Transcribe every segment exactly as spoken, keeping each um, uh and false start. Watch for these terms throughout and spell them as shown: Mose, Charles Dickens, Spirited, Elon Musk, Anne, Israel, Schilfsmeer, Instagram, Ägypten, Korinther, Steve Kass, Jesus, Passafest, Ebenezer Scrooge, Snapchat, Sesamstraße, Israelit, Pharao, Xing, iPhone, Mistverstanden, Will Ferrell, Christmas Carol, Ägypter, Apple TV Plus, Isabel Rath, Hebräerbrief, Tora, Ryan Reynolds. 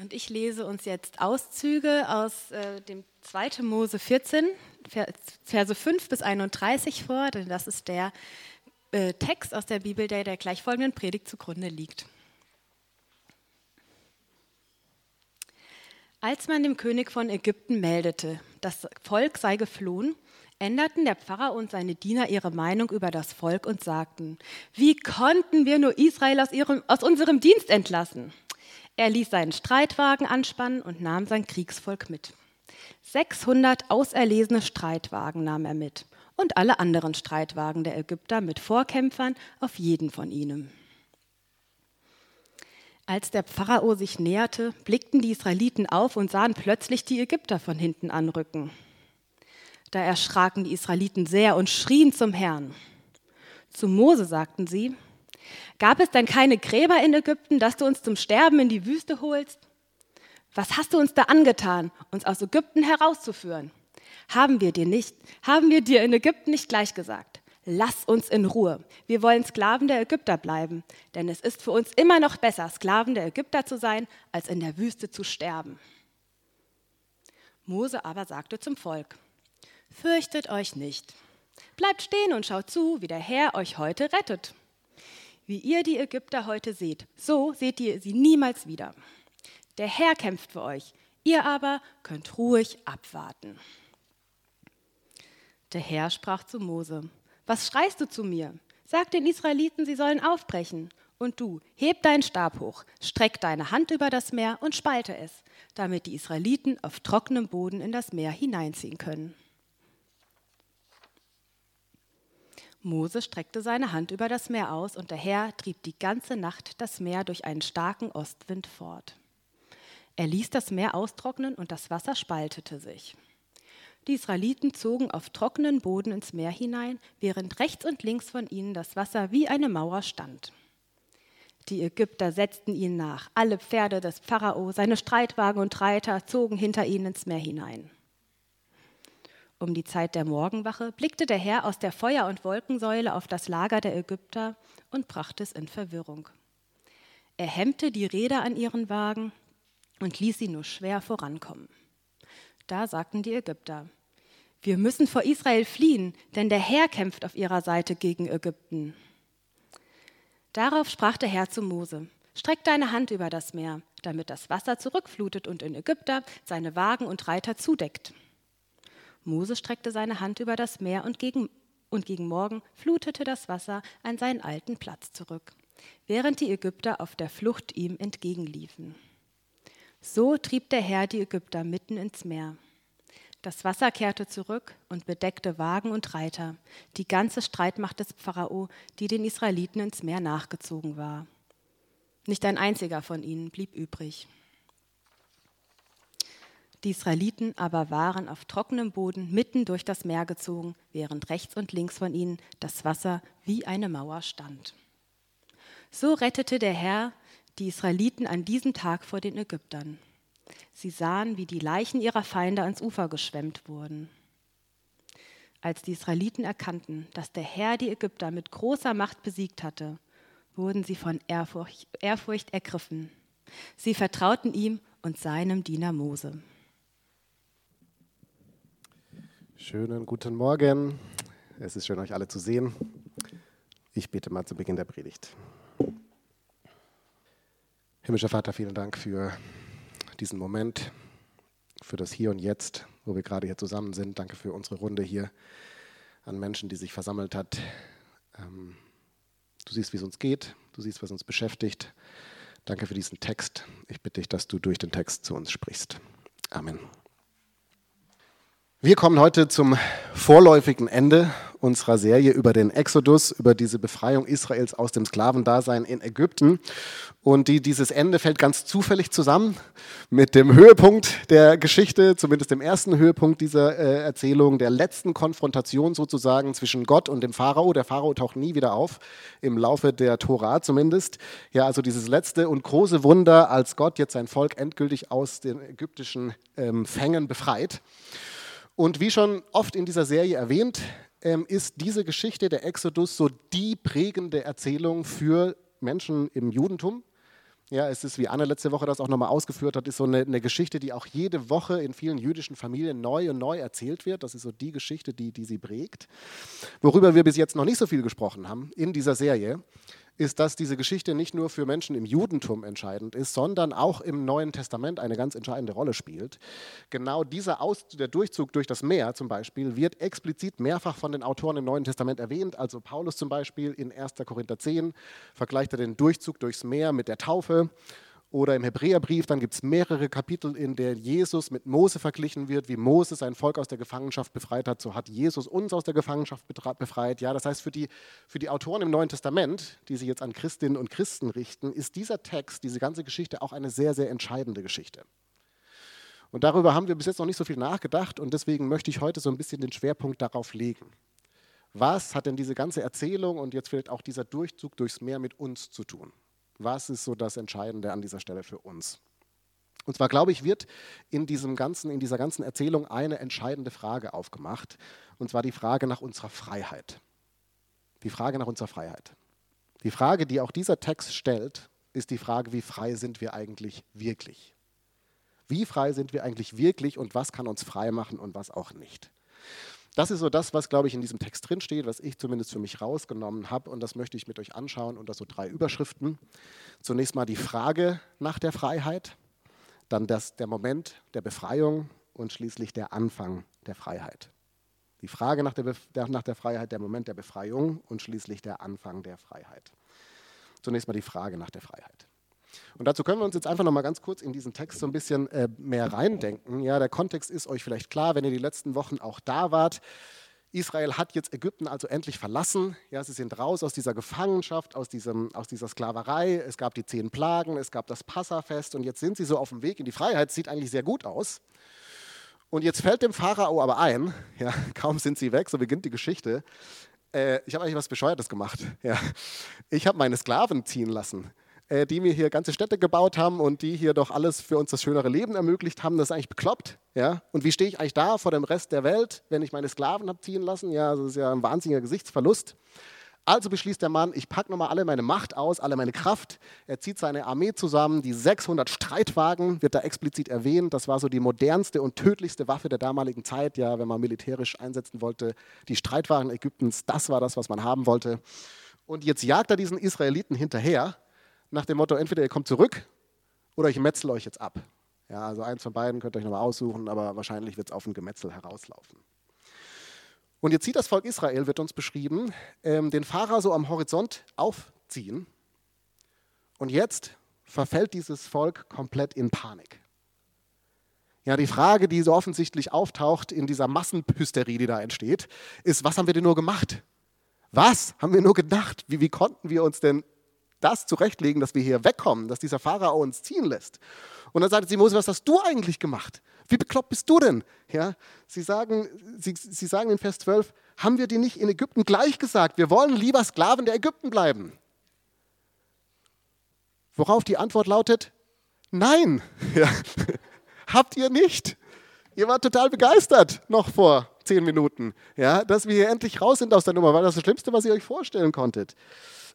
Und ich lese uns jetzt Auszüge aus äh, dem zweiten. Mose vierzehn, Verse fünf bis einunddreißig vor, denn das ist der äh, Text aus der Bibel, der der gleichfolgenden Predigt zugrunde liegt. Als man dem König von Ägypten meldete, das Volk sei geflohen, änderten der Pharao und seine Diener ihre Meinung über das Volk und sagten: Wie konnten wir nur Israel aus, ihrem, aus unserem Dienst entlassen? Er ließ seinen Streitwagen anspannen und nahm sein Kriegsvolk mit. sechshundert auserlesene Streitwagen nahm er mit und alle anderen Streitwagen der Ägypter mit Vorkämpfern auf jeden von ihnen. Als der Pharao sich näherte, blickten die Israeliten auf und sahen plötzlich die Ägypter von hinten anrücken. Da erschraken die Israeliten sehr und schrien zum Herrn. Zu Mose sagten sie: Gab es denn keine Gräber in Ägypten, dass du uns zum Sterben in die Wüste holst? Was hast du uns da angetan, uns aus Ägypten herauszuführen? Haben wir dir nicht, haben wir dir in Ägypten nicht gleich gesagt: Lass uns in Ruhe, wir wollen Sklaven der Ägypter bleiben, denn es ist für uns immer noch besser, Sklaven der Ägypter zu sein, als in der Wüste zu sterben. Mose aber sagte zum Volk: Fürchtet euch nicht, bleibt stehen und schaut zu, wie der Herr euch heute rettet. Wie ihr die Ägypter heute seht, so seht ihr sie niemals wieder. Der Herr kämpft für euch, ihr aber könnt ruhig abwarten. Der Herr sprach zu Mose: Was schreist du zu mir? Sag den Israeliten, sie sollen aufbrechen. Und du, heb deinen Stab hoch, streck deine Hand über das Meer und spalte es, damit die Israeliten auf trockenem Boden in das Meer hineinziehen können. Mose streckte seine Hand über das Meer aus und der Herr trieb die ganze Nacht das Meer durch einen starken Ostwind fort. Er ließ das Meer austrocknen und das Wasser spaltete sich. Die Israeliten zogen auf trockenen Boden ins Meer hinein, während rechts und links von ihnen das Wasser wie eine Mauer stand. Die Ägypter setzten ihnen nach. Alle Pferde des Pharao, seine Streitwagen und Reiter zogen hinter ihnen ins Meer hinein. Um die Zeit der Morgenwache blickte der Herr aus der Feuer- und Wolkensäule auf das Lager der Ägypter und brachte es in Verwirrung. Er hemmte die Räder an ihren Wagen und ließ sie nur schwer vorankommen. Da sagten die Ägypter: Wir müssen vor Israel fliehen, denn der Herr kämpft auf ihrer Seite gegen Ägypten. Darauf sprach der Herr zu Mose: Streck deine Hand über das Meer, damit das Wasser zurückflutet und in Ägypter seine Wagen und Reiter zudeckt. Mose streckte seine Hand über das Meer und gegen, und gegen Morgen flutete das Wasser an seinen alten Platz zurück, während die Ägypter auf der Flucht ihm entgegenliefen. So trieb der Herr die Ägypter mitten ins Meer. Das Wasser kehrte zurück und bedeckte Wagen und Reiter, die ganze Streitmacht des Pharao, die den Israeliten ins Meer nachgezogen war. Nicht ein einziger von ihnen blieb übrig. Die Israeliten aber waren auf trockenem Boden mitten durch das Meer gezogen, während rechts und links von ihnen das Wasser wie eine Mauer stand. So rettete der Herr die Israeliten an diesem Tag vor den Ägyptern. Sie sahen, wie die Leichen ihrer Feinde ans Ufer geschwemmt wurden. Als die Israeliten erkannten, dass der Herr die Ägypter mit großer Macht besiegt hatte, wurden sie von Ehrfurcht, Ehrfurcht ergriffen. Sie vertrauten ihm und seinem Diener Mose. Schönen guten Morgen. Es ist schön, euch alle zu sehen. Ich bete mal zu Beginn der Predigt. Himmlischer Vater, vielen Dank für diesen Moment, für das Hier und Jetzt, wo wir gerade hier zusammen sind. Danke für unsere Runde hier an Menschen, die sich versammelt hat. Du siehst, wie es uns geht. Du siehst, was uns beschäftigt. Danke für diesen Text. Ich bitte dich, dass du durch den Text zu uns sprichst. Amen. Wir kommen heute zum vorläufigen Ende unserer Serie über den Exodus, über diese Befreiung Israels aus dem Sklavendasein in Ägypten. Und die, dieses Ende fällt ganz zufällig zusammen mit dem Höhepunkt der Geschichte, zumindest dem ersten Höhepunkt dieser äh, Erzählung, der letzten Konfrontation sozusagen zwischen Gott und dem Pharao. Der Pharao taucht nie wieder auf, im Laufe der Tora zumindest. Ja, also dieses letzte und große Wunder, als Gott jetzt sein Volk endgültig aus den ägyptischen ähm, Fängen befreit. Und wie schon oft in dieser Serie erwähnt, ähm, ist diese Geschichte der Exodus so die prägende Erzählung für Menschen im Judentum, Ja, es ist, wie Anne letzte Woche das auch nochmal ausgeführt hat, ist so eine, eine Geschichte, die auch jede Woche in vielen jüdischen Familien neu und neu erzählt wird. Das ist so die Geschichte, die, die sie prägt. Worüber wir bis jetzt noch nicht so viel gesprochen haben in dieser Serie, ist, dass diese Geschichte nicht nur für Menschen im Judentum entscheidend ist, sondern auch im Neuen Testament eine ganz entscheidende Rolle spielt. Genau dieser Aus- der Durchzug durch das Meer zum Beispiel wird explizit mehrfach von den Autoren im Neuen Testament erwähnt. Also Paulus zum Beispiel in erster Korinther zehn vergleicht er den Durchzug durchs Meer mit der Taufe. Oder im Hebräerbrief, dann gibt es mehrere Kapitel, in denen Jesus mit Mose verglichen wird. Wie Mose sein Volk aus der Gefangenschaft befreit hat, so hat Jesus uns aus der Gefangenschaft befreit. Ja, das heißt, für die, für die Autoren im Neuen Testament, die sich jetzt an Christinnen und Christen richten, ist dieser Text, diese ganze Geschichte auch eine sehr, sehr entscheidende Geschichte. Und darüber haben wir bis jetzt noch nicht so viel nachgedacht und deswegen möchte ich heute so ein bisschen den Schwerpunkt darauf legen. Was hat denn diese ganze Erzählung und jetzt vielleicht auch dieser Durchzug durchs Meer mit uns zu tun? Was ist so das Entscheidende an dieser Stelle für uns? Und zwar, glaube ich, wird in, diesem ganzen, in dieser ganzen Erzählung eine entscheidende Frage aufgemacht. Und zwar die Frage nach unserer Freiheit. Die Frage nach unserer Freiheit. Die Frage, die auch dieser Text stellt, ist die Frage, wie frei sind wir eigentlich wirklich? Wie frei sind wir eigentlich wirklich und was kann uns frei machen und was auch nicht? Das ist so das, was, glaube ich, in diesem Text drinsteht, was ich zumindest für mich rausgenommen habe. Und das möchte ich mit euch anschauen unter so drei Überschriften. Zunächst mal die Frage nach der Freiheit, dann das, der Moment der Befreiung und schließlich der Anfang der Freiheit. Die Frage nach der, Bef- der, nach der Freiheit, der Moment der Befreiung und schließlich der Anfang der Freiheit. Zunächst mal die Frage nach der Freiheit. Und dazu können wir uns jetzt einfach noch mal ganz kurz in diesen Text so ein bisschen äh, mehr reindenken. Ja, der Kontext ist euch vielleicht klar, wenn ihr die letzten Wochen auch da wart. Israel hat jetzt Ägypten also endlich verlassen. Ja, sie sind raus aus dieser Gefangenschaft, aus, diesem, aus dieser Sklaverei. Es gab die zehn Plagen, es gab das Passafest und jetzt sind sie so auf dem Weg in die Freiheit. Sieht eigentlich sehr gut aus. Und jetzt fällt dem Pharao aber ein, ja, kaum sind sie weg, so beginnt die Geschichte. Äh, ich habe eigentlich was Bescheuertes gemacht. Ja. Ich habe meine Sklaven ziehen lassen, die mir hier ganze Städte gebaut haben und die hier doch alles für uns das schönere Leben ermöglicht haben. Das ist eigentlich bekloppt. Ja? Und wie stehe ich eigentlich da vor dem Rest der Welt, wenn ich meine Sklaven habe ziehen lassen? Ja, das ist ja ein wahnsinniger Gesichtsverlust. Also beschließt der Mann, ich packe nochmal alle meine Macht aus, alle meine Kraft. Er zieht seine Armee zusammen, die sechshundert Streitwagen, wird da explizit erwähnt. Das war so die modernste und tödlichste Waffe der damaligen Zeit. Ja, wenn man militärisch einsetzen wollte, die Streitwagen Ägyptens, das war das, was man haben wollte. Und jetzt jagt er diesen Israeliten hinterher, nach dem Motto, entweder ihr kommt zurück oder ich metzle euch jetzt ab. Ja, also eins von beiden könnt ihr euch nochmal aussuchen, aber wahrscheinlich wird es auf ein Gemetzel herauslaufen. Und jetzt sieht das Volk Israel, wird uns beschrieben, ähm, den Pharao so am Horizont aufziehen. Und jetzt verfällt dieses Volk komplett in Panik. Ja, die Frage, die so offensichtlich auftaucht in dieser Massenhysterie, die da entsteht, ist, was haben wir denn nur gemacht? Was haben wir nur gedacht? Wie, wie konnten wir uns denn das zurechtlegen, dass wir hier wegkommen, dass dieser Pharao uns ziehen lässt. Und dann sagt sie, Mose, was hast du eigentlich gemacht? Wie bekloppt bist du denn? Ja, sie sagen, sie, sie sagen in Vers zwölf, haben wir dir nicht in Ägypten gleich gesagt, wir wollen lieber Sklaven der Ägypten bleiben? Worauf die Antwort lautet, nein, ja. Habt ihr nicht. Ihr wart total begeistert, noch vor zehn Minuten, ja, dass wir hier endlich raus sind aus der Nummer, weil das das Schlimmste, was ihr euch vorstellen konntet.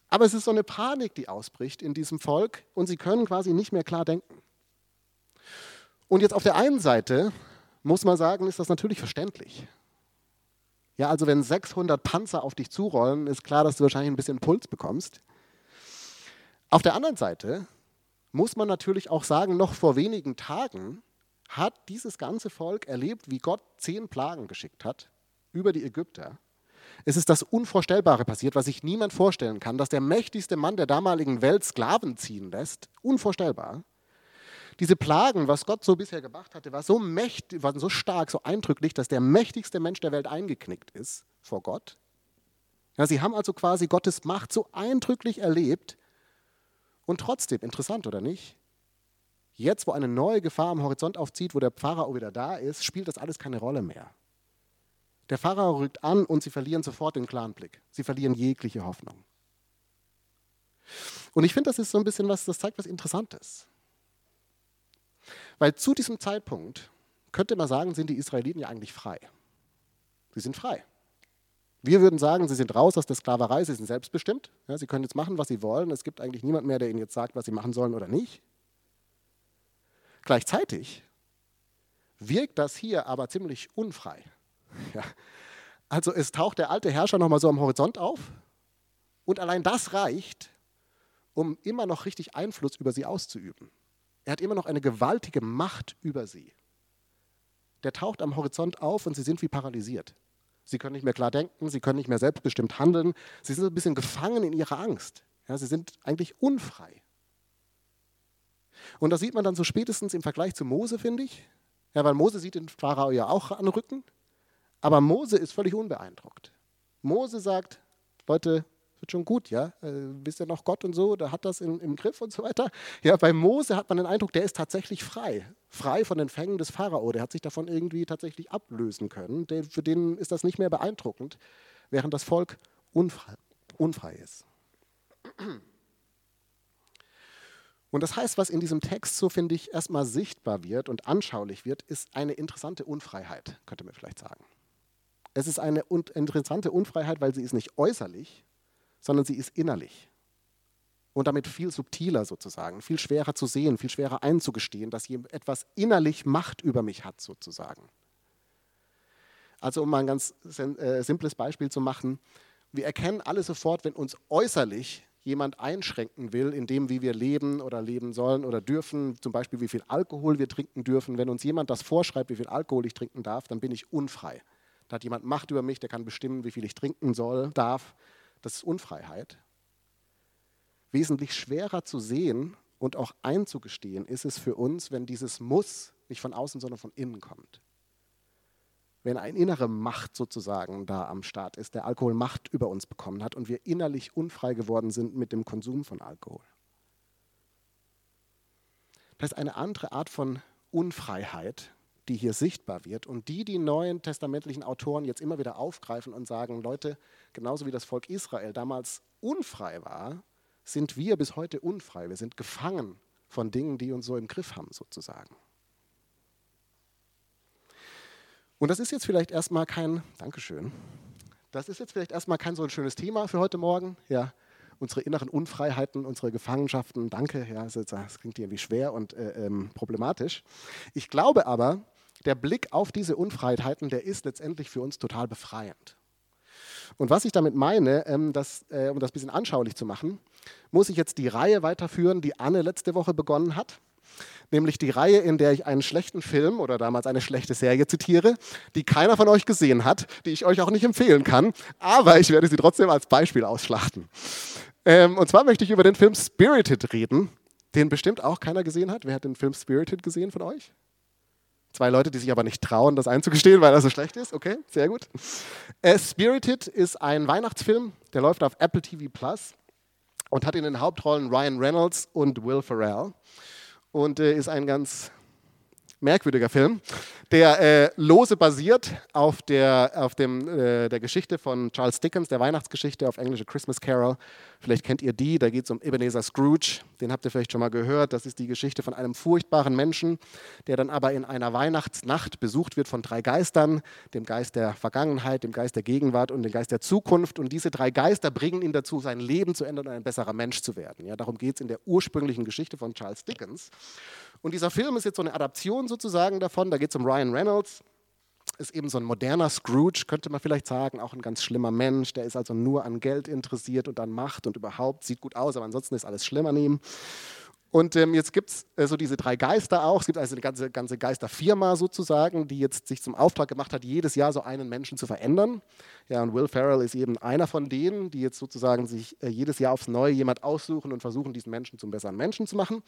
Aber es ist so eine Panik, die ausbricht in diesem Volk und sie können quasi nicht mehr klar denken. Und jetzt auf der einen Seite muss man sagen, ist das natürlich verständlich. Ja, also wenn sechshundert Panzer auf dich zurollen, ist klar, dass du wahrscheinlich ein bisschen Puls bekommst. Auf der anderen Seite muss man natürlich auch sagen, noch vor wenigen Tagen hat dieses ganze Volk erlebt, wie Gott zehn Plagen geschickt hat über die Ägypter. Es ist das Unvorstellbare passiert, was sich niemand vorstellen kann, dass der mächtigste Mann der damaligen Welt Sklaven ziehen lässt. Unvorstellbar. Diese Plagen, was Gott so bisher gemacht hatte, war so mächtig, waren so stark, so eindrücklich, dass der mächtigste Mensch der Welt eingeknickt ist vor Gott. Ja, sie haben also quasi Gottes Macht so eindrücklich erlebt und trotzdem, interessant oder nicht, jetzt, wo eine neue Gefahr am Horizont aufzieht, wo der Pharao wieder da ist, spielt das alles keine Rolle mehr. Der Pharao rückt an und sie verlieren sofort den klaren Blick. Sie verlieren jegliche Hoffnung. Und ich finde, das ist so ein bisschen was, das zeigt was Interessantes. Weil zu diesem Zeitpunkt, könnte man sagen, sind die Israeliten ja eigentlich frei. Sie sind frei. Wir würden sagen, sie sind raus aus der Sklaverei, sie sind selbstbestimmt. Ja, sie können jetzt machen, was sie wollen. Es gibt eigentlich niemand mehr, der ihnen jetzt sagt, was sie machen sollen oder nicht. Gleichzeitig wirkt das hier aber ziemlich unfrei. Ja. Also es taucht der alte Herrscher nochmal so am Horizont auf und allein das reicht, um immer noch richtig Einfluss über sie auszuüben. Er hat immer noch eine gewaltige Macht über sie. Der taucht am Horizont auf und sie sind wie paralysiert. Sie können nicht mehr klar denken, sie können nicht mehr selbstbestimmt handeln. Sie sind so ein bisschen gefangen in ihrer Angst. Ja, sie sind eigentlich unfrei. Und das sieht man dann so spätestens im Vergleich zu Mose, finde ich. Ja, weil Mose sieht den Pharao ja auch anrücken. Aber Mose ist völlig unbeeindruckt. Mose sagt, Leute, wird schon gut, ja, wisst ihr noch Gott und so, der hat das im, im Griff und so weiter. Ja, bei Mose hat man den Eindruck, der ist tatsächlich frei. Frei von den Fängen des Pharao. Der hat sich davon irgendwie tatsächlich ablösen können. Der, für den ist das nicht mehr beeindruckend, während das Volk unfrei, unfrei ist. Und das heißt, was in diesem Text so, finde ich, erstmal sichtbar wird und anschaulich wird, ist eine interessante Unfreiheit, könnte man vielleicht sagen. Es ist eine un- interessante Unfreiheit, weil sie ist nicht äußerlich, sondern sie ist innerlich. Und damit viel subtiler sozusagen, viel schwerer zu sehen, viel schwerer einzugestehen, dass etwas innerlich Macht über mich hat sozusagen. Also um mal ein ganz äh, simples Beispiel zu machen, wir erkennen alle sofort, wenn uns äußerlich jemand einschränken will, in dem, wie wir leben oder leben sollen oder dürfen, zum Beispiel wie viel Alkohol wir trinken dürfen. Wenn uns jemand das vorschreibt, wie viel Alkohol ich trinken darf, dann bin ich unfrei. Da hat jemand Macht über mich, der kann bestimmen, wie viel ich trinken soll, darf. Das ist Unfreiheit. Wesentlich schwerer zu sehen und auch einzugestehen ist es für uns, wenn dieses Muss nicht von außen, sondern von innen kommt. Wenn eine innere Macht sozusagen da am Start ist, der Alkohol Macht über uns bekommen hat und wir innerlich unfrei geworden sind mit dem Konsum von Alkohol. Das ist eine andere Art von Unfreiheit, die hier sichtbar wird und die die neuen testamentlichen Autoren jetzt immer wieder aufgreifen und sagen, Leute, genauso wie das Volk Israel damals unfrei war, sind wir bis heute unfrei. Wir sind gefangen von Dingen, die uns so im Griff haben sozusagen. Und das ist jetzt vielleicht erstmal kein, Dankeschön, das ist jetzt vielleicht erstmal kein so ein schönes Thema für heute Morgen. Ja, unsere inneren Unfreiheiten, unsere Gefangenschaften, danke, ja, das klingt irgendwie schwer und äh, ähm, problematisch. Ich glaube aber, der Blick auf diese Unfreiheiten, der ist letztendlich für uns total befreiend. Und was ich damit meine, ähm, dass, äh, um das ein bisschen anschaulich zu machen, muss ich jetzt die Reihe weiterführen, die Anne letzte Woche begonnen hat. Nämlich die Reihe, in der ich einen schlechten Film oder damals eine schlechte Serie zitiere, die keiner von euch gesehen hat, die ich euch auch nicht empfehlen kann, aber ich werde sie trotzdem als Beispiel ausschlachten. Ähm, und zwar möchte ich über den Film Spirited reden, den bestimmt auch keiner gesehen hat. Wer hat den Film Spirited gesehen von euch? Zwei Leute, die sich aber nicht trauen, das einzugestehen, weil er so schlecht ist. Okay, sehr gut. Äh, Spirited ist ein Weihnachtsfilm, der läuft auf Apple T V Plus und hat in den Hauptrollen Ryan Reynolds und Will Ferrell. Und äh, ist ein ganz merkwürdiger Film, der äh, lose basiert auf, der, auf dem, äh, der Geschichte von Charles Dickens, der Weihnachtsgeschichte auf englische Christmas Carol. Vielleicht kennt ihr die, da geht es um Ebenezer Scrooge, den habt ihr vielleicht schon mal gehört. Das ist die Geschichte von einem furchtbaren Menschen, der dann aber in einer Weihnachtsnacht besucht wird von drei Geistern, dem Geist der Vergangenheit, dem Geist der Gegenwart und dem Geist der Zukunft. Und diese drei Geister bringen ihn dazu, sein Leben zu ändern und ein besserer Mensch zu werden. Ja, darum geht es in der ursprünglichen Geschichte von Charles Dickens. Und dieser Film ist jetzt so eine Adaption sozusagen davon, da geht es um Ryan Reynolds, ist eben so ein moderner Scrooge, könnte man vielleicht sagen, auch ein ganz schlimmer Mensch, der ist also nur an Geld interessiert und an Macht und überhaupt, sieht gut aus, aber ansonsten ist alles schlimm an ihm. Und ähm, jetzt gibt es äh, so diese drei Geister auch, es gibt also eine ganze, ganze Geisterfirma sozusagen, die jetzt sich zum Auftrag gemacht hat, jedes Jahr so einen Menschen zu verändern. Ja, und Will Ferrell ist eben einer von denen, die jetzt sozusagen sich äh, jedes Jahr aufs Neue jemand aussuchen und versuchen, diesen Menschen zum besseren Menschen zu machen.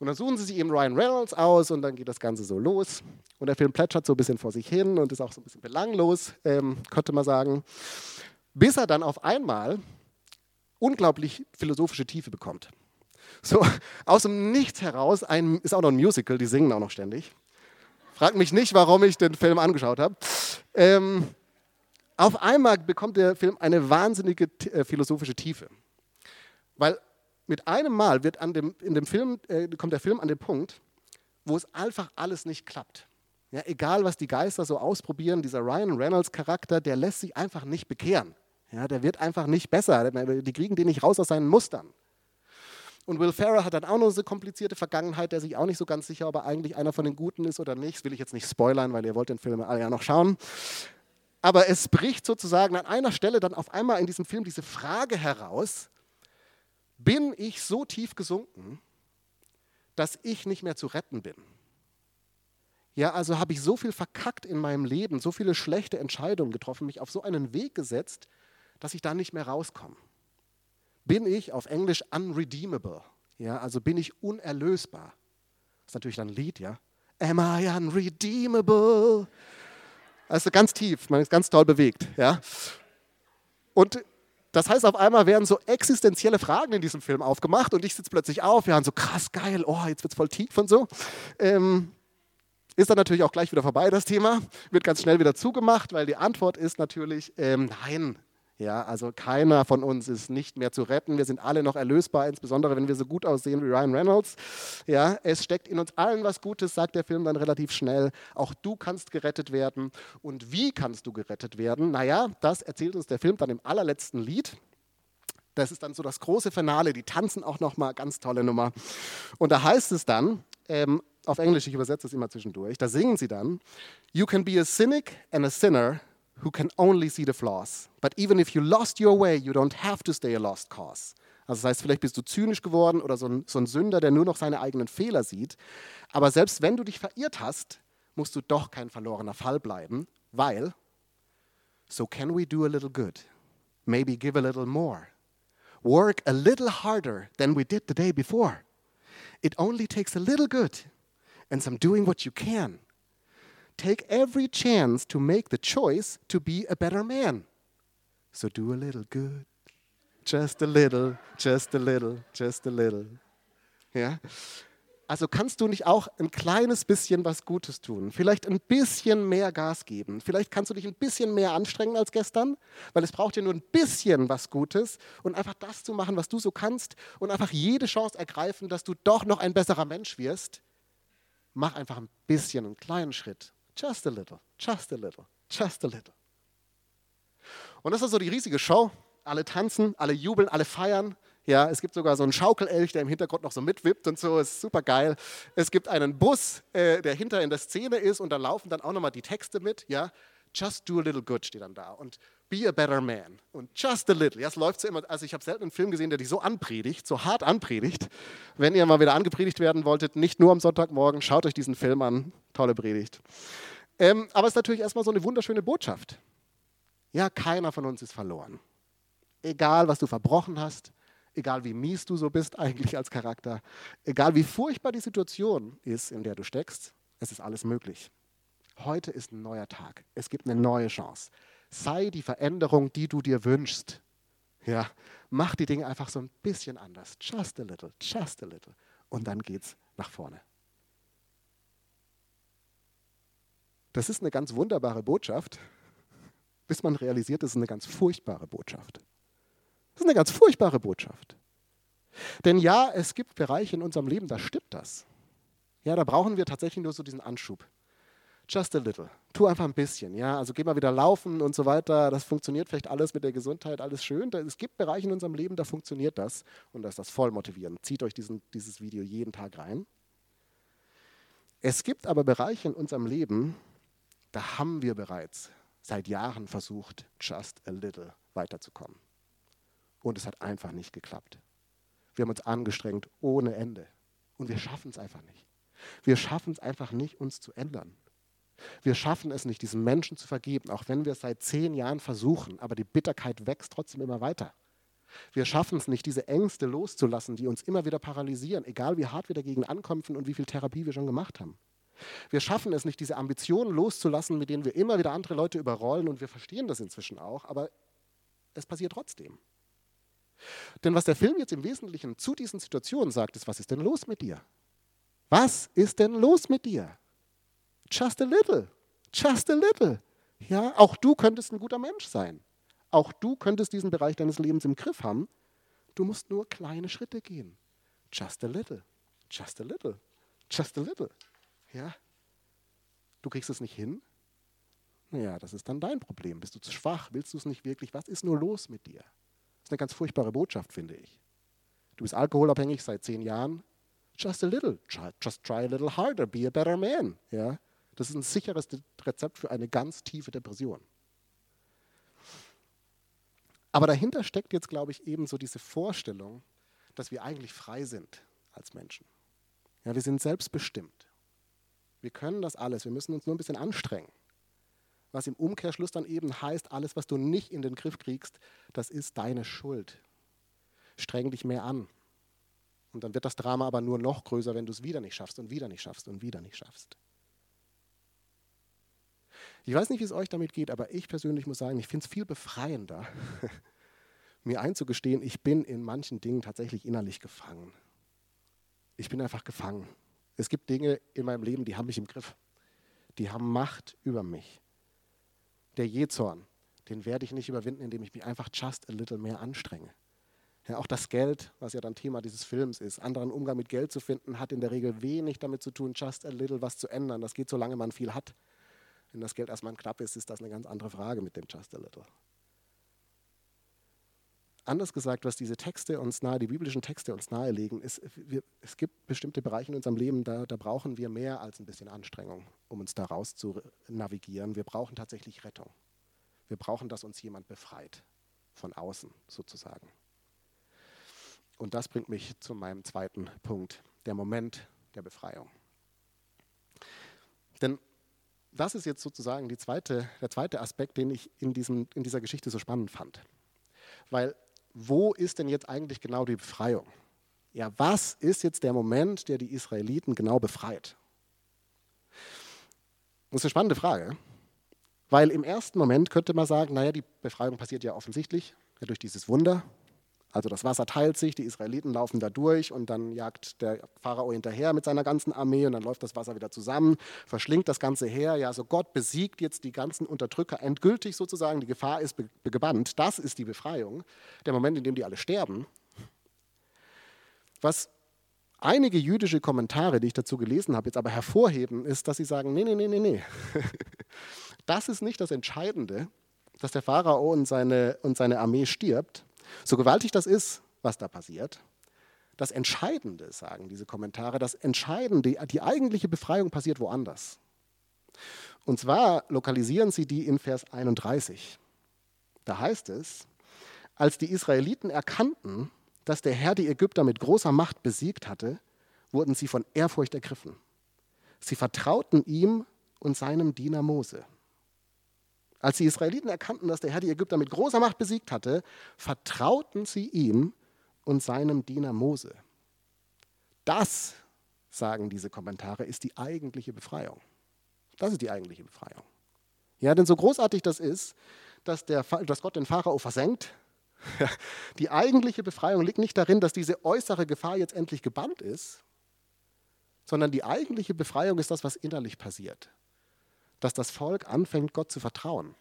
Und dann suchen sie sich eben Ryan Reynolds aus und dann geht das Ganze so los. Und der Film plätschert so ein bisschen vor sich hin und ist auch so ein bisschen belanglos, ähm, könnte man sagen. Bis er dann auf einmal unglaublich philosophische Tiefe bekommt. So, aus dem Nichts heraus, ein, ist auch noch ein Musical, die singen auch noch ständig. Frag mich nicht, warum ich den Film angeschaut habe. Ähm, auf einmal bekommt der Film eine wahnsinnige äh, philosophische Tiefe. Weil mit einem Mal wird an dem, in dem Film, äh, kommt der Film an den Punkt, wo es einfach alles nicht klappt. Ja, egal, was die Geister so ausprobieren, dieser Ryan Reynolds Charakter, der lässt sich einfach nicht bekehren. Ja, der wird einfach nicht besser. Die kriegen den nicht raus aus seinen Mustern. Und Will Ferrell hat dann auch noch so eine komplizierte Vergangenheit, der sich auch nicht so ganz sicher, ob er eigentlich einer von den Guten ist oder nicht. Das will ich jetzt nicht spoilern, weil ihr wollt den Film alle ja noch schauen. Aber es bricht sozusagen an einer Stelle dann auf einmal in diesem Film diese Frage heraus, bin ich so tief gesunken, dass ich nicht mehr zu retten bin? Ja, also habe ich so viel verkackt in meinem Leben, so viele schlechte Entscheidungen getroffen, mich auf so einen Weg gesetzt, dass ich da nicht mehr rauskomme. Bin ich auf Englisch unredeemable? Ja, also bin ich unerlösbar? Das ist natürlich dann ein Lied, ja. Am I unredeemable? Also ganz tief, man ist ganz toll bewegt, ja. Und das heißt, auf einmal werden so existenzielle Fragen in diesem Film aufgemacht und ich sitze plötzlich auf, ja, und so krass geil, oh, jetzt wird's voll tief und so. Ähm, ist dann natürlich auch gleich wieder vorbei, das Thema. Wird ganz schnell wieder zugemacht, weil die Antwort ist natürlich, ähm, nein. Ja, also keiner von uns ist nicht mehr zu retten. Wir sind alle noch erlösbar, insbesondere wenn wir so gut aussehen wie Ryan Reynolds. Ja, es steckt in uns allen was Gutes, sagt der Film dann relativ schnell. Auch du kannst gerettet werden. Und wie kannst du gerettet werden? Naja, das erzählt uns der Film dann im allerletzten Lied. Das ist dann so das große Finale. Die tanzen auch nochmal, ganz tolle Nummer. Und da heißt es dann, ähm, auf Englisch, ich übersetze es immer zwischendurch, da singen sie dann, You can be a cynic and a sinner, who can only see the flaws. But even if you lost your way, you don't have to stay a lost cause. Also das heißt, vielleicht bist du zynisch geworden oder so ein, so ein Sünder, der nur noch seine eigenen Fehler sieht. Aber selbst wenn du dich verirrt hast, musst du doch kein verlorener Fall bleiben, weil so can we do a little good? Maybe give a little more. Work a little harder than we did the day before. It only takes a little good and some doing what you can. Take every chance to make the choice to be a better man. So do a little good. Just a little, just a little, just a little. Ja? Also kannst du nicht auch ein kleines bisschen was Gutes tun? Vielleicht ein bisschen mehr Gas geben? Vielleicht kannst du dich ein bisschen mehr anstrengen als gestern? Weil es braucht ja nur ein bisschen was Gutes und einfach das zu machen, was du so kannst und einfach jede Chance ergreifen, dass du doch noch ein besserer Mensch wirst. Mach einfach ein bisschen, einen kleinen Schritt. Just a little, just a little, just a little. Und das ist so die riesige Show. Alle tanzen, alle jubeln, alle feiern. Ja, es gibt sogar so einen Schaukelelch, der im Hintergrund noch so mitwippt und so. Ist super geil. Es gibt einen Bus, äh, der hinter in der Szene ist und da laufen dann auch nochmal die Texte mit. Ja, just do a little good steht dann da und be a better man und just a little. Ja, es läuft so immer. Also ich habe selten einen Film gesehen, der dich so anpredigt, so hart anpredigt. Wenn ihr mal wieder angepredigt werden wolltet, nicht nur am Sonntagmorgen, schaut euch diesen Film an. Tolle Predigt. Ähm, aber es ist natürlich erstmal so eine wunderschöne Botschaft. Ja, keiner von uns ist verloren. Egal, was du verbrochen hast, egal wie mies du so bist eigentlich als Charakter, egal wie furchtbar die Situation ist, in der du steckst, es ist alles möglich. Heute ist ein neuer Tag. Es gibt eine neue Chance. Sei die Veränderung, die du dir wünschst. Ja, mach die Dinge einfach so ein bisschen anders. Just a little, just a little. Und dann geht's nach vorne. Das ist eine ganz wunderbare Botschaft, bis man realisiert, das ist eine ganz furchtbare Botschaft. Das ist eine ganz furchtbare Botschaft. Denn ja, es gibt Bereiche in unserem Leben, da stimmt das. Ja, da brauchen wir tatsächlich nur so diesen Anschub. Just a little. Tu einfach ein bisschen. Ja? Also geh mal wieder laufen und so weiter. Das funktioniert vielleicht alles mit der Gesundheit, alles schön. Es gibt Bereiche in unserem Leben, da funktioniert das. Und da ist das voll motivierend. Zieht euch diesen, dieses Video jeden Tag rein. Es gibt aber Bereiche in unserem Leben, da haben wir bereits seit Jahren versucht, just a little weiterzukommen. Und es hat einfach nicht geklappt. Wir haben uns angestrengt ohne Ende. Und wir schaffen es einfach nicht. Wir schaffen es einfach nicht, uns zu ändern. Wir schaffen es nicht, diesen Menschen zu vergeben, auch wenn wir es seit zehn Jahren versuchen, aber die Bitterkeit wächst trotzdem immer weiter. Wir schaffen es nicht, diese Ängste loszulassen, die uns immer wieder paralysieren, egal wie hart wir dagegen ankämpfen und wie viel Therapie wir schon gemacht haben. Wir schaffen es nicht, diese Ambitionen loszulassen, mit denen wir immer wieder andere Leute überrollen und wir verstehen das inzwischen auch, aber es passiert trotzdem. Denn was der Film jetzt im Wesentlichen zu diesen Situationen sagt, ist, was ist denn los mit dir? Was ist denn los mit dir? Just a little, just a little. Ja, auch du könntest ein guter Mensch sein. Auch du könntest diesen Bereich deines Lebens im Griff haben. Du musst nur kleine Schritte gehen. Just a little, just a little, just a little. Ja. du kriegst es nicht hin? Naja, das ist dann dein Problem. Bist du zu schwach? Willst du es nicht wirklich? Was ist nur los mit dir? Das ist eine ganz furchtbare Botschaft, finde ich. Du bist alkoholabhängig seit zehn Jahren. Just a little. Try, just try a little harder. Be a better man. Ja? Das ist ein sicheres Rezept für eine ganz tiefe Depression. Aber dahinter steckt jetzt, glaube ich, eben so diese Vorstellung, dass wir eigentlich frei sind als Menschen. Ja, wir sind selbstbestimmt. Wir können das alles. Wir müssen uns nur ein bisschen anstrengen. Was im Umkehrschluss dann eben heißt, alles, was du nicht in den Griff kriegst, das ist deine Schuld. Streng dich mehr an. Und dann wird das Drama aber nur noch größer, wenn du es wieder nicht schaffst und wieder nicht schaffst und wieder nicht schaffst. Ich weiß nicht, wie es euch damit geht, aber ich persönlich muss sagen, ich finde es viel befreiender, mir einzugestehen, ich bin in manchen Dingen tatsächlich innerlich gefangen. Ich bin einfach gefangen. Es gibt Dinge in meinem Leben, die haben mich im Griff. Die haben Macht über mich. Der Jähzorn, den werde ich nicht überwinden, indem ich mich einfach just a little mehr anstrenge. Ja, auch das Geld, was ja dann Thema dieses Films ist, anderen Umgang mit Geld zu finden, hat in der Regel wenig damit zu tun, just a little was zu ändern. Das geht, solange man viel hat. Wenn das Geld erstmal knapp ist, ist das eine ganz andere Frage mit dem just a little. Anders gesagt, was diese Texte uns nahe, die biblischen Texte uns nahelegen, ist, wir, es gibt bestimmte Bereiche in unserem Leben, da, da brauchen wir mehr als ein bisschen Anstrengung, um uns da raus zu navigieren. Wir brauchen tatsächlich Rettung. Wir brauchen, dass uns jemand befreit, von außen sozusagen. Und das bringt mich zu meinem zweiten Punkt, der Moment der Befreiung. Denn das ist jetzt sozusagen die zweite, der zweite Aspekt, den ich in, diesem, in dieser Geschichte so spannend fand. Weil wo ist denn jetzt eigentlich genau die Befreiung? Ja, was ist jetzt der Moment, der die Israeliten genau befreit? Das ist eine spannende Frage, weil im ersten Moment könnte man sagen, naja, die Befreiung passiert ja offensichtlich ja, durch dieses Wunder. Also das Wasser teilt sich, die Israeliten laufen da durch und dann jagt der Pharao hinterher mit seiner ganzen Armee und dann läuft das Wasser wieder zusammen, verschlingt das ganze Heer. Ja, also Gott besiegt jetzt die ganzen Unterdrücker endgültig sozusagen, die Gefahr ist be- be- gebannt. Das ist die Befreiung, der Moment, in dem die alle sterben. Was einige jüdische Kommentare, die ich dazu gelesen habe, jetzt aber hervorheben, ist, dass sie sagen, nee, nee, nee, nee, nee, das ist nicht das Entscheidende, dass der Pharao und seine, und seine Armee stirbt. So gewaltig das ist, was da passiert, das Entscheidende, sagen diese Kommentare, das Entscheidende, die eigentliche Befreiung passiert woanders. Und zwar lokalisieren sie die in Vers einunddreißig. Da heißt es, als die Israeliten erkannten, dass der Herr die Ägypter mit großer Macht besiegt hatte, wurden sie von Ehrfurcht ergriffen. Sie vertrauten ihm und seinem Diener Mose. Als die Israeliten erkannten, dass der Herr die Ägypter mit großer Macht besiegt hatte, vertrauten sie ihm und seinem Diener Mose. Das, sagen diese Kommentare, ist die eigentliche Befreiung. Das ist die eigentliche Befreiung. Ja, denn so großartig das ist, dass, der, dass Gott den Pharao versenkt, die eigentliche Befreiung liegt nicht darin, dass diese äußere Gefahr jetzt endlich gebannt ist, sondern die eigentliche Befreiung ist das, was innerlich passiert. Dass das Volk anfängt, Gott zu vertrauen.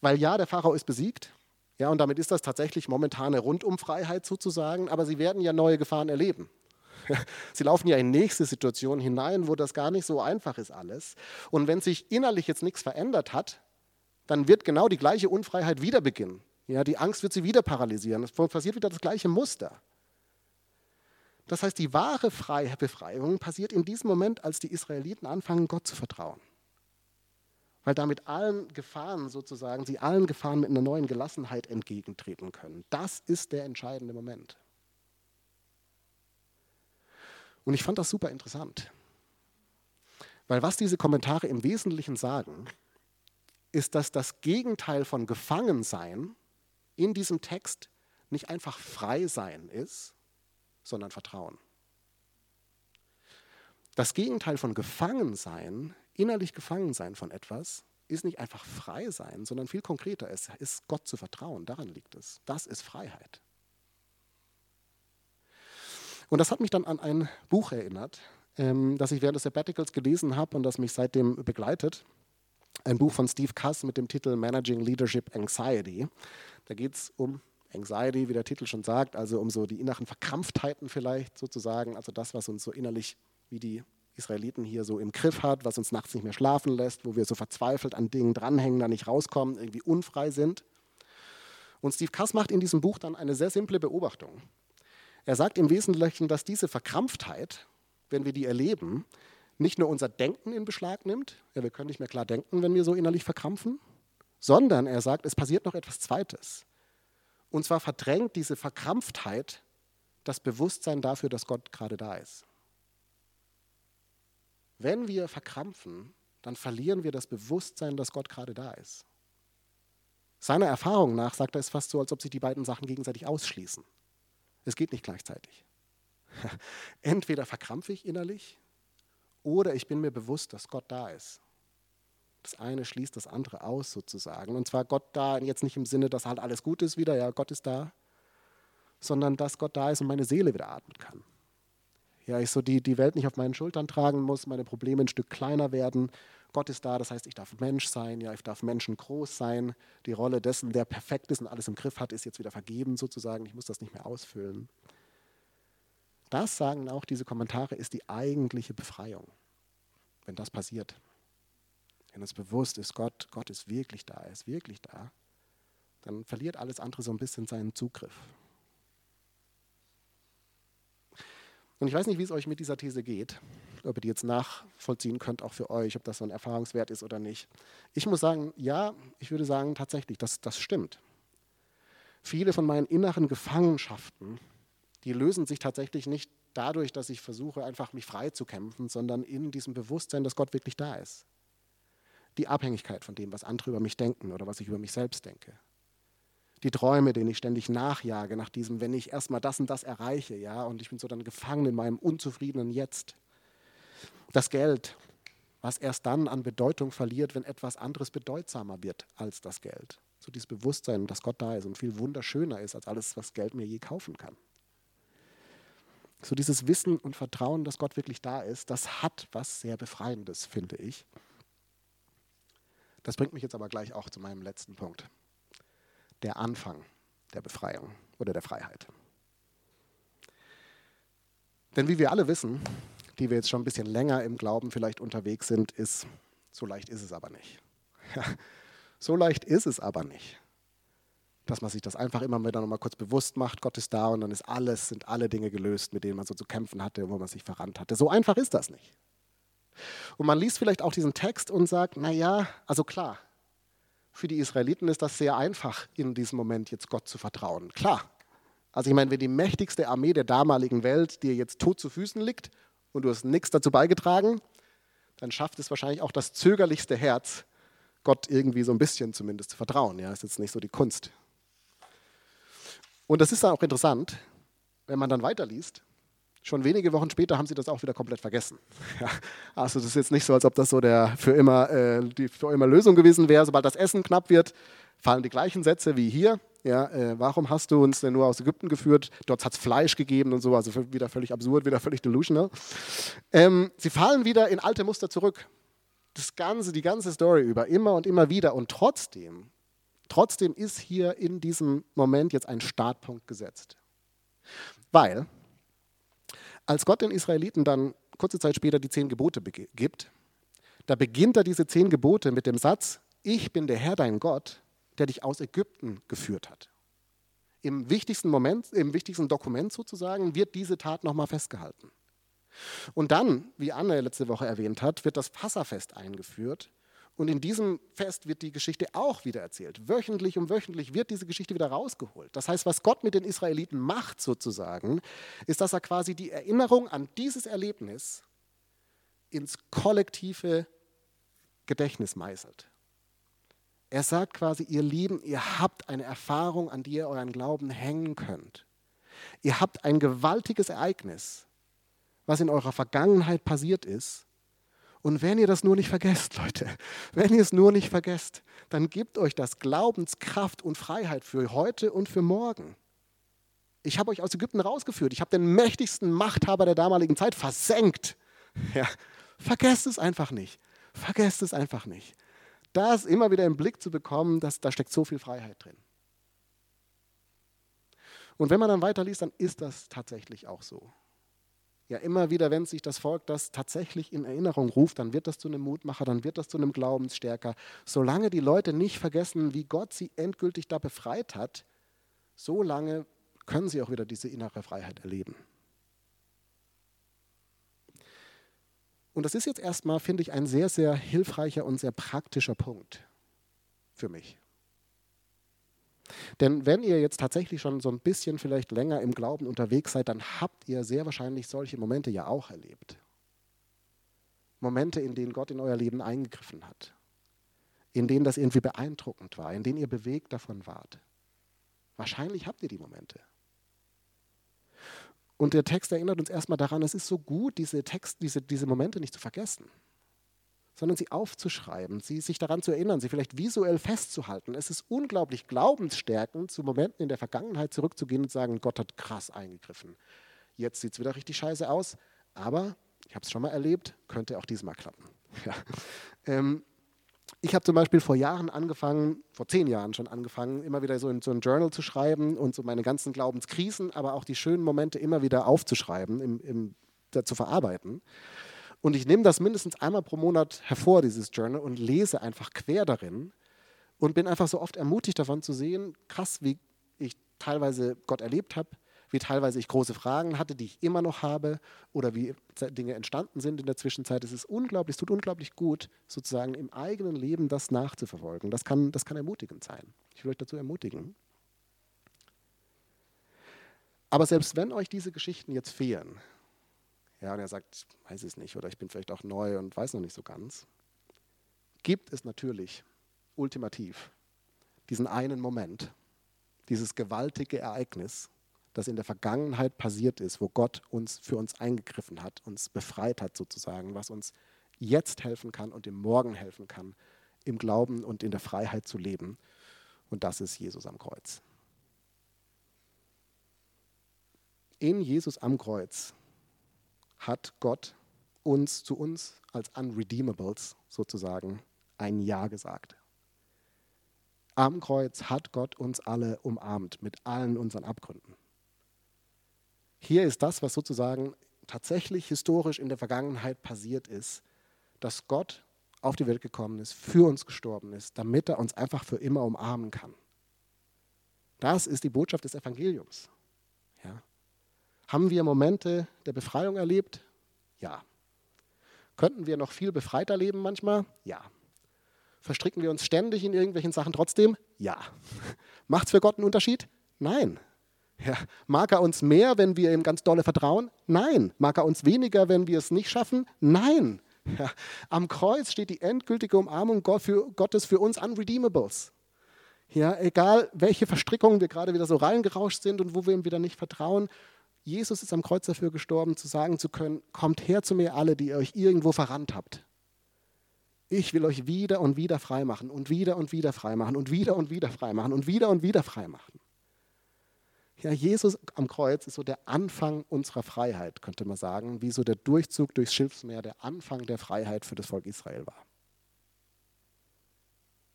Weil ja, der Pharao ist besiegt, ja, und damit ist das tatsächlich momentane Rundumfreiheit sozusagen, aber sie werden ja neue Gefahren erleben. Sie laufen ja in nächste Situationen hinein, wo das gar nicht so einfach ist alles. Und wenn sich innerlich jetzt nichts verändert hat, dann wird genau die gleiche Unfreiheit wieder beginnen. Ja, die Angst wird sie wieder paralysieren. Es passiert wieder das gleiche Muster. Das heißt, die wahre Befreiung passiert in diesem Moment, als die Israeliten anfangen, Gott zu vertrauen. Weil damit allen Gefahren sozusagen, sie allen Gefahren mit einer neuen Gelassenheit entgegentreten können. Das ist der entscheidende Moment. Und ich fand das super interessant. Weil was diese Kommentare im Wesentlichen sagen, ist, dass das Gegenteil von Gefangensein in diesem Text nicht einfach frei sein ist, sondern Vertrauen. Das Gegenteil von Gefangensein, innerlich gefangen sein von etwas, ist nicht einfach frei sein, sondern viel konkreter ist, ist Gott zu vertrauen. Daran liegt es. Das ist Freiheit. Und das hat mich dann an ein Buch erinnert, ähm, das ich während des Sabbaticals gelesen habe und das mich seitdem begleitet. Ein Buch von Steve Kass mit dem Titel Managing Leadership Anxiety. Da geht es um Anxiety, wie der Titel schon sagt, also um so die inneren Verkrampftheiten vielleicht sozusagen, also das, was uns so innerlich wie die Israeliten hier so im Griff hat, was uns nachts nicht mehr schlafen lässt, wo wir so verzweifelt an Dingen dranhängen, da nicht rauskommen, irgendwie unfrei sind. Und Steve Kass macht in diesem Buch dann eine sehr simple Beobachtung. Er sagt im Wesentlichen, dass diese Verkrampftheit, wenn wir die erleben, nicht nur unser Denken in Beschlag nimmt, ja, wir können nicht mehr klar denken, wenn wir so innerlich verkrampfen, sondern er sagt, es passiert noch etwas Zweites. Und zwar verdrängt diese Verkrampftheit das Bewusstsein dafür, dass Gott gerade da ist. Wenn wir verkrampfen, dann verlieren wir das Bewusstsein, dass Gott gerade da ist. Seiner Erfahrung nach sagt er es fast so, als ob sich die beiden Sachen gegenseitig ausschließen. Es geht nicht gleichzeitig. Entweder verkrampfe ich innerlich oder ich bin mir bewusst, dass Gott da ist. Das eine schließt das andere aus sozusagen. Und zwar Gott da, jetzt nicht im Sinne, dass halt alles gut ist wieder, ja, Gott ist da, sondern dass Gott da ist und meine Seele wieder atmen kann. Ja, ich so die, die Welt nicht auf meinen Schultern tragen muss, meine Probleme ein Stück kleiner werden. Gott ist da, das heißt, ich darf Mensch sein, ja, ich darf Menschen groß sein. Die Rolle dessen, der perfekt ist und alles im Griff hat, ist jetzt wieder vergeben sozusagen. Ich muss das nicht mehr ausfüllen. Das, sagen auch diese Kommentare, ist die eigentliche Befreiung, wenn das passiert. Wenn uns bewusst ist, Gott, Gott ist wirklich da, er ist wirklich da, dann verliert alles andere so ein bisschen seinen Zugriff. Und ich weiß nicht, wie es euch mit dieser These geht, ob ihr die jetzt nachvollziehen könnt, auch für euch, ob das so ein Erfahrungswert ist oder nicht. Ich muss sagen, ja, ich würde sagen, tatsächlich, das, das stimmt. Viele von meinen inneren Gefangenschaften, die lösen sich tatsächlich nicht dadurch, dass ich versuche, einfach mich frei zu kämpfen, sondern in diesem Bewusstsein, dass Gott wirklich da ist. Die Abhängigkeit von dem, was andere über mich denken oder was ich über mich selbst denke. Die Träume, denen ich ständig nachjage, nach diesem, wenn ich erstmal das und das erreiche, ja, und ich bin so dann gefangen in meinem unzufriedenen Jetzt. Das Geld, was erst dann an Bedeutung verliert, wenn etwas anderes bedeutsamer wird als das Geld. So dieses Bewusstsein, dass Gott da ist und viel wunderschöner ist als alles, was Geld mir je kaufen kann. So dieses Wissen und Vertrauen, dass Gott wirklich da ist, das hat was sehr Befreiendes, finde ich. Das bringt mich jetzt aber gleich auch zu meinem letzten Punkt. Der Anfang der Befreiung oder der Freiheit. Denn wie wir alle wissen, die wir jetzt schon ein bisschen länger im Glauben vielleicht unterwegs sind, ist, so leicht ist es aber nicht. Ja, so leicht ist es aber nicht. Dass man sich das einfach immer wieder nochmal kurz bewusst macht, Gott ist da und dann ist alles, sind alle Dinge gelöst, mit denen man so zu kämpfen hatte, wo man sich verrannt hatte. So einfach ist das nicht. Und man liest vielleicht auch diesen Text und sagt, naja, also klar, für die Israeliten ist das sehr einfach, in diesem Moment jetzt Gott zu vertrauen. Klar. Also ich meine, wenn die mächtigste Armee der damaligen Welt dir jetzt tot zu Füßen liegt und du hast nichts dazu beigetragen, dann schafft es wahrscheinlich auch das zögerlichste Herz, Gott irgendwie so ein bisschen zumindest zu vertrauen. Ja, ist jetzt nicht so die Kunst. Und das ist dann auch interessant, wenn man dann weiterliest. Schon wenige Wochen später haben sie das auch wieder komplett vergessen. Ja, also das ist jetzt nicht so, als ob das so der für immer, äh, die für immer Lösung gewesen wäre. Sobald das Essen knapp wird, fallen die gleichen Sätze wie hier. Ja, äh, warum hast du uns denn nur aus Ägypten geführt? Dort hat es Fleisch gegeben und so. Also wieder völlig absurd, wieder völlig delusional. Ähm, sie fallen wieder in alte Muster zurück. Das ganze, die ganze Story über, immer und immer wieder. Und trotzdem, trotzdem ist hier in diesem Moment jetzt ein Startpunkt gesetzt. Weil... Als Gott den Israeliten dann kurze Zeit später die zehn Gebote be- gibt, da beginnt er diese zehn Gebote mit dem Satz, ich bin der Herr, dein Gott, der dich aus Ägypten geführt hat. Im wichtigsten Moment, im wichtigsten Dokument sozusagen, wird diese Tat nochmal festgehalten. Und dann, wie Anne letzte Woche erwähnt hat, wird das Passafest eingeführt und in diesem Fest wird die Geschichte auch wieder erzählt. Wöchentlich um wöchentlich wird diese Geschichte wieder rausgeholt. Das heißt, was Gott mit den Israeliten macht sozusagen, ist, dass er quasi die Erinnerung an dieses Erlebnis ins kollektive Gedächtnis meißelt. Er sagt quasi, ihr Lieben, ihr habt eine Erfahrung, an die ihr euren Glauben hängen könnt. Ihr habt ein gewaltiges Ereignis, was in eurer Vergangenheit passiert ist. Und wenn ihr das nur nicht vergesst, Leute, wenn ihr es nur nicht vergesst, dann gebt euch das Glaubenskraft und Freiheit für heute und für morgen. Ich habe euch aus Ägypten rausgeführt. Ich habe den mächtigsten Machthaber der damaligen Zeit versenkt. Ja, vergesst es einfach nicht. Vergesst es einfach nicht. Das immer wieder im Blick zu bekommen, dass, da steckt so viel Freiheit drin. Und wenn man dann weiterliest, dann ist das tatsächlich auch so. Ja, immer wieder, wenn sich das Volk das tatsächlich in Erinnerung ruft, dann wird das zu einem Mutmacher, dann wird das zu einem Glaubensstärker. Solange die Leute nicht vergessen, wie Gott sie endgültig da befreit hat, so lange können sie auch wieder diese innere Freiheit erleben. Und das ist jetzt erstmal, finde ich, ein sehr, sehr hilfreicher und sehr praktischer Punkt für mich. Denn wenn ihr jetzt tatsächlich schon so ein bisschen vielleicht länger im Glauben unterwegs seid, dann habt ihr sehr wahrscheinlich solche Momente ja auch erlebt. Momente, in denen Gott in euer Leben eingegriffen hat. In denen das irgendwie beeindruckend war, in denen ihr bewegt davon wart. Wahrscheinlich habt ihr die Momente. Und der Text erinnert uns erstmal daran, es ist so gut, diese, Text, diese, diese Momente nicht zu vergessen, sondern sie aufzuschreiben, sie sich daran zu erinnern, sie vielleicht visuell festzuhalten. Es ist unglaublich glaubensstärkend, zu Momenten in der Vergangenheit zurückzugehen und zu sagen, Gott hat krass eingegriffen. Jetzt sieht es wieder richtig scheiße aus, aber ich habe es schon mal erlebt, könnte auch diesmal klappen. Ja. Ähm, Ich habe zum Beispiel vor Jahren angefangen, vor zehn Jahren schon angefangen, immer wieder so, in, so ein Journal zu schreiben und so meine ganzen Glaubenskrisen, aber auch die schönen Momente immer wieder aufzuschreiben, im, im, da zu verarbeiten. Und ich nehme das mindestens einmal pro Monat hervor, dieses Journal, und lese einfach quer darin und bin einfach so oft ermutigt davon zu sehen, krass, wie ich teilweise Gott erlebt habe, wie teilweise ich große Fragen hatte, die ich immer noch habe, oder wie Dinge entstanden sind in der Zwischenzeit. Es ist unglaublich, es tut unglaublich gut, sozusagen im eigenen Leben das nachzuverfolgen. Das kann, das kann ermutigend sein. Ich will euch dazu ermutigen. Aber selbst wenn euch diese Geschichten jetzt fehlen, ja, und er sagt, ich weiß es nicht, oder ich bin vielleicht auch neu und weiß noch nicht so ganz, gibt es natürlich ultimativ diesen einen Moment, dieses gewaltige Ereignis, das in der Vergangenheit passiert ist, wo Gott uns für uns eingegriffen hat, uns befreit hat sozusagen, was uns jetzt helfen kann und im Morgen helfen kann, im Glauben und in der Freiheit zu leben. Und das ist Jesus am Kreuz. In Jesus am Kreuz hat Gott uns zu uns als Unredeemables sozusagen ein Ja gesagt. Am Kreuz hat Gott uns alle umarmt mit allen unseren Abgründen. Hier ist das, was sozusagen tatsächlich historisch in der Vergangenheit passiert ist, dass Gott auf die Welt gekommen ist, für uns gestorben ist, damit er uns einfach für immer umarmen kann. Das ist die Botschaft des Evangeliums. Ja. Haben wir Momente der Befreiung erlebt? Ja. Könnten wir noch viel befreiter leben manchmal? Ja. Verstricken wir uns ständig in irgendwelchen Sachen trotzdem? Ja. Macht's für Gott einen Unterschied? Nein. Ja. Mag er uns mehr, wenn wir ihm ganz dolle vertrauen? Nein. Mag er uns weniger, wenn wir es nicht schaffen? Nein. Ja. Am Kreuz steht die endgültige Umarmung Gott für, Gottes für uns Unredeemables. Ja, egal, welche Verstrickungen wir gerade wieder so reingerauscht sind und wo wir ihm wieder nicht vertrauen. Jesus ist am Kreuz dafür gestorben, zu sagen zu können, kommt her zu mir alle, die ihr euch irgendwo verrannt habt. Ich will euch wieder und wieder freimachen und wieder und wieder freimachen und wieder und wieder freimachen und wieder und wieder freimachen. Ja, Jesus am Kreuz ist so der Anfang unserer Freiheit, könnte man sagen, wie so der Durchzug durchs Schilfsmeer, der Anfang der Freiheit für das Volk Israel war.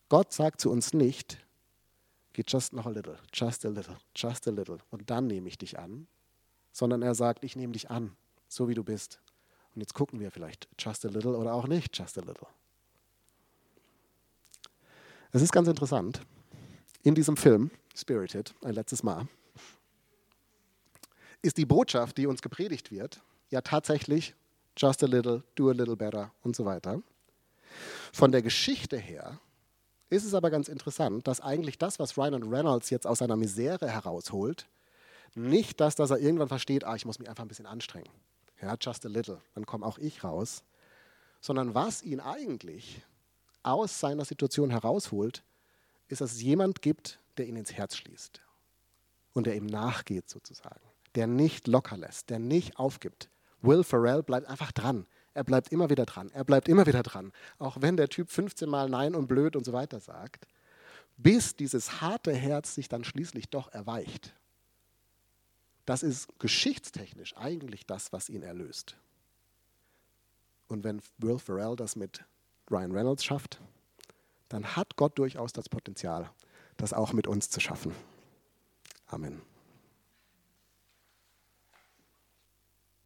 Gott sagt zu uns nicht, geh just noch a little, just a little, just a little und dann nehme ich dich an, sondern er sagt, ich nehme dich an, so wie du bist. Und jetzt gucken wir vielleicht just a little oder auch nicht just a little. Es ist ganz interessant, in diesem Film, Spirited, ein letztes Mal, ist die Botschaft, die uns gepredigt wird, ja tatsächlich just a little, do a little better und so weiter. Von der Geschichte her ist es aber ganz interessant, dass eigentlich das, was Ryan Reynolds jetzt aus seiner Misere herausholt, nicht das, dass er irgendwann versteht, ah, ich muss mich einfach ein bisschen anstrengen. Ja, just a little, dann komme auch ich raus. Sondern was ihn eigentlich aus seiner Situation herausholt, ist, dass es jemand gibt, der ihn ins Herz schließt und der ihm nachgeht sozusagen, der nicht locker lässt, der nicht aufgibt. Will Ferrell bleibt einfach dran. Er bleibt immer wieder dran. Er bleibt immer wieder dran. Auch wenn der Typ fünfzehn Mal Nein und blöd und so weiter sagt, bis dieses harte Herz sich dann schließlich doch erweicht. Das ist geschichtstechnisch eigentlich das, was ihn erlöst. Und wenn Will Ferrell das mit Ryan Reynolds schafft, dann hat Gott durchaus das Potenzial, das auch mit uns zu schaffen. Amen.